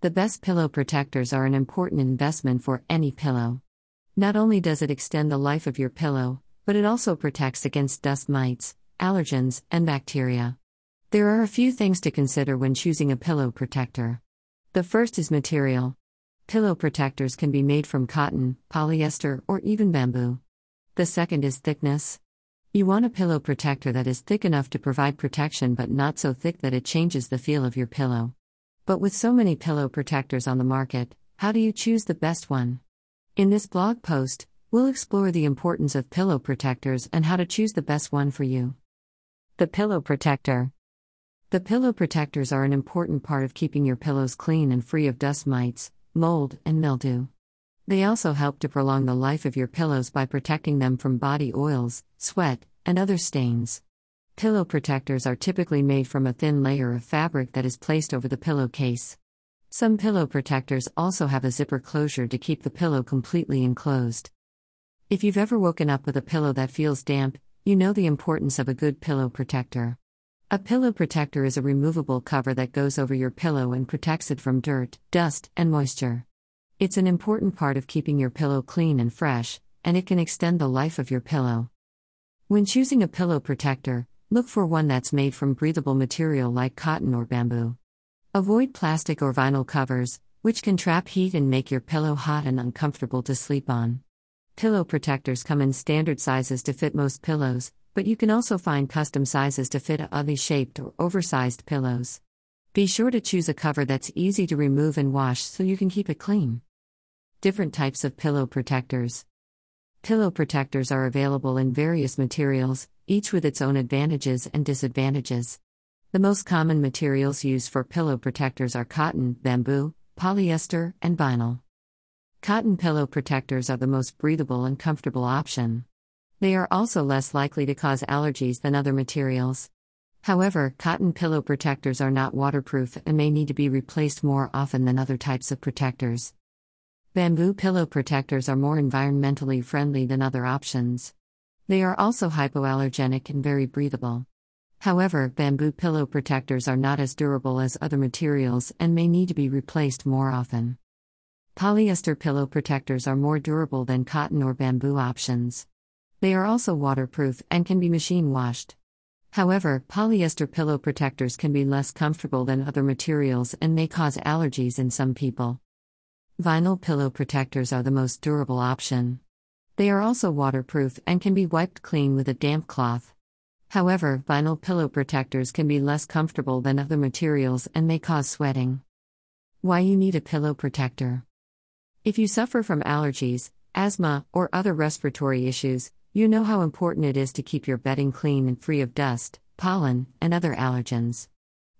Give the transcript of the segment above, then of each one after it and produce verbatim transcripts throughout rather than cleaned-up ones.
The best pillow protectors are an important investment for any pillow. Not only does it extend the life of your pillow, but it also protects against dust mites, allergens, and bacteria. There are a few things to consider when choosing a pillow protector. The first is material. Pillow protectors can be made from cotton, polyester, or even bamboo. The second is thickness. You want a pillow protector that is thick enough to provide protection but not so thick that it changes the feel of your pillow. But with so many pillow protectors on the market, how do you choose the best one? In this blog post, we'll explore the importance of pillow protectors and how to choose the best one for you. The pillow protector. The pillow protectors are an important part of keeping your pillows clean and free of dust mites, mold, and mildew. They also help to prolong the life of your pillows by protecting them from body oils, sweat, and other stains. Pillow protectors are typically made from a thin layer of fabric that is placed over the pillowcase. Some pillow protectors also have a zipper closure to keep the pillow completely enclosed. If you've ever woken up with a pillow that feels damp, you know the importance of a good pillow protector. A pillow protector is a removable cover that goes over your pillow and protects it from dirt, dust, and moisture. It's an important part of keeping your pillow clean and fresh, and it can extend the life of your pillow. When choosing a pillow protector, look for one that's made from breathable material like cotton or bamboo. Avoid plastic or vinyl covers, which can trap heat and make your pillow hot and uncomfortable to sleep on. Pillow protectors come in standard sizes to fit most pillows, but you can also find custom sizes to fit oddly shaped or oversized pillows. Be sure to choose a cover that's easy to remove and wash so you can keep it clean. Different types of pillow protectors. Pillow protectors are available in various materials, each with its own advantages and disadvantages. The most common materials used for pillow protectors are cotton, bamboo, polyester, and vinyl. Cotton pillow protectors are the most breathable and comfortable option. They are also less likely to cause allergies than other materials. However, cotton pillow protectors are not waterproof and may need to be replaced more often than other types of protectors. Bamboo pillow protectors are more environmentally friendly than other options. They are also hypoallergenic and very breathable. However, bamboo pillow protectors are not as durable as other materials and may need to be replaced more often. Polyester pillow protectors are more durable than cotton or bamboo options. They are also waterproof and can be machine washed. However, polyester pillow protectors can be less comfortable than other materials and may cause allergies in some people. Vinyl pillow protectors are the most durable option. They are also waterproof and can be wiped clean with a damp cloth. However, vinyl pillow protectors can be less comfortable than other materials and may cause sweating. Why you need a pillow protector. If you suffer from allergies, asthma, or other respiratory issues, you know how important it is to keep your bedding clean and free of dust, pollen, and other allergens.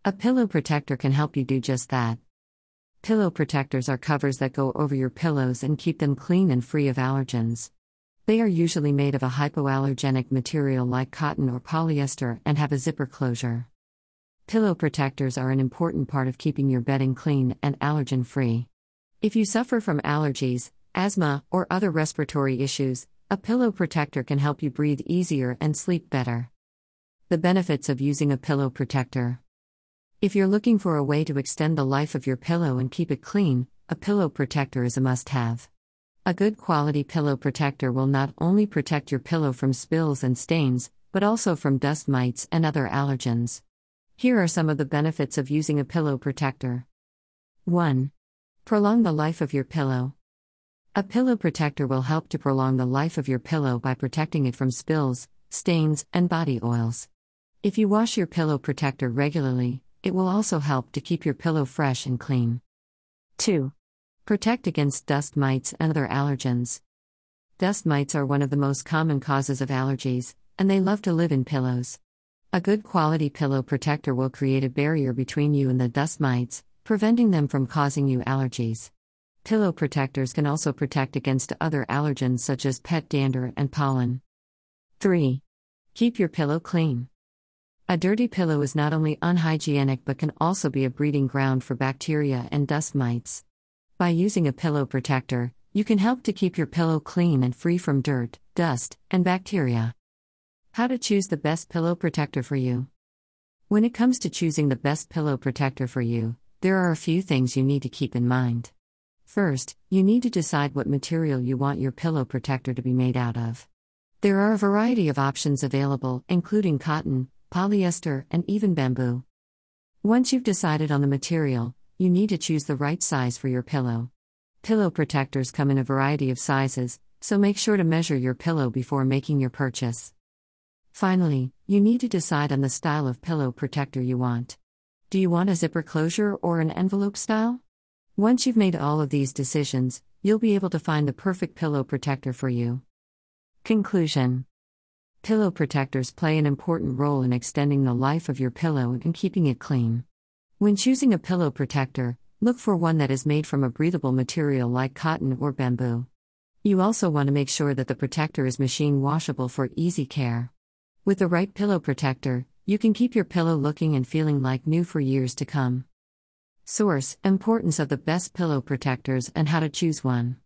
A pillow protector can help you do just that. Pillow protectors are covers that go over your pillows and keep them clean and free of allergens. They are usually made of a hypoallergenic material like cotton or polyester and have a zipper closure. Pillow protectors are an important part of keeping your bedding clean and allergen-free. If you suffer from allergies, asthma, or other respiratory issues, a pillow protector can help you breathe easier and sleep better. The benefits of using a pillow protector. If you're looking for a way to extend the life of your pillow and keep it clean, a pillow protector is a must-have. A good quality pillow protector will not only protect your pillow from spills and stains, but also from dust mites and other allergens. Here are some of the benefits of using a pillow protector. one. Prolong the life of your pillow. A pillow protector will help to prolong the life of your pillow by protecting it from spills, stains, and body oils. If you wash your pillow protector regularly, it will also help to keep your pillow fresh and clean. two. Protect against dust mites and other allergens. Dust mites are one of the most common causes of allergies, and they love to live in pillows. A good quality pillow protector will create a barrier between you and the dust mites, preventing them from causing you allergies. Pillow protectors can also protect against other allergens such as pet dander and pollen. three. Keep your pillow clean. A dirty pillow is not only unhygienic but can also be a breeding ground for bacteria and dust mites. By using a pillow protector, you can help to keep your pillow clean and free from dirt, dust, and bacteria. How to choose the best pillow protector for you. When it comes to choosing the best pillow protector for you, there are a few things you need to keep in mind. First, you need to decide what material you want your pillow protector to be made out of. There are a variety of options available, including cotton, polyester, and even bamboo. Once you've decided on the material, you need to choose the right size for your pillow. Pillow protectors come in a variety of sizes, so make sure to measure your pillow before making your purchase. Finally, you need to decide on the style of pillow protector you want. Do you want a zipper closure or an envelope style? Once you've made all of these decisions, you'll be able to find the perfect pillow protector for you. Conclusion. Pillow protectors play an important role in extending the life of your pillow and keeping it clean. When choosing a pillow protector, look for one that is made from a breathable material like cotton or bamboo. You also want to make sure that the protector is machine washable for easy care. With the right pillow protector, you can keep your pillow looking and feeling like new for years to come. Source: Importance of the best pillow protectors and how to choose one.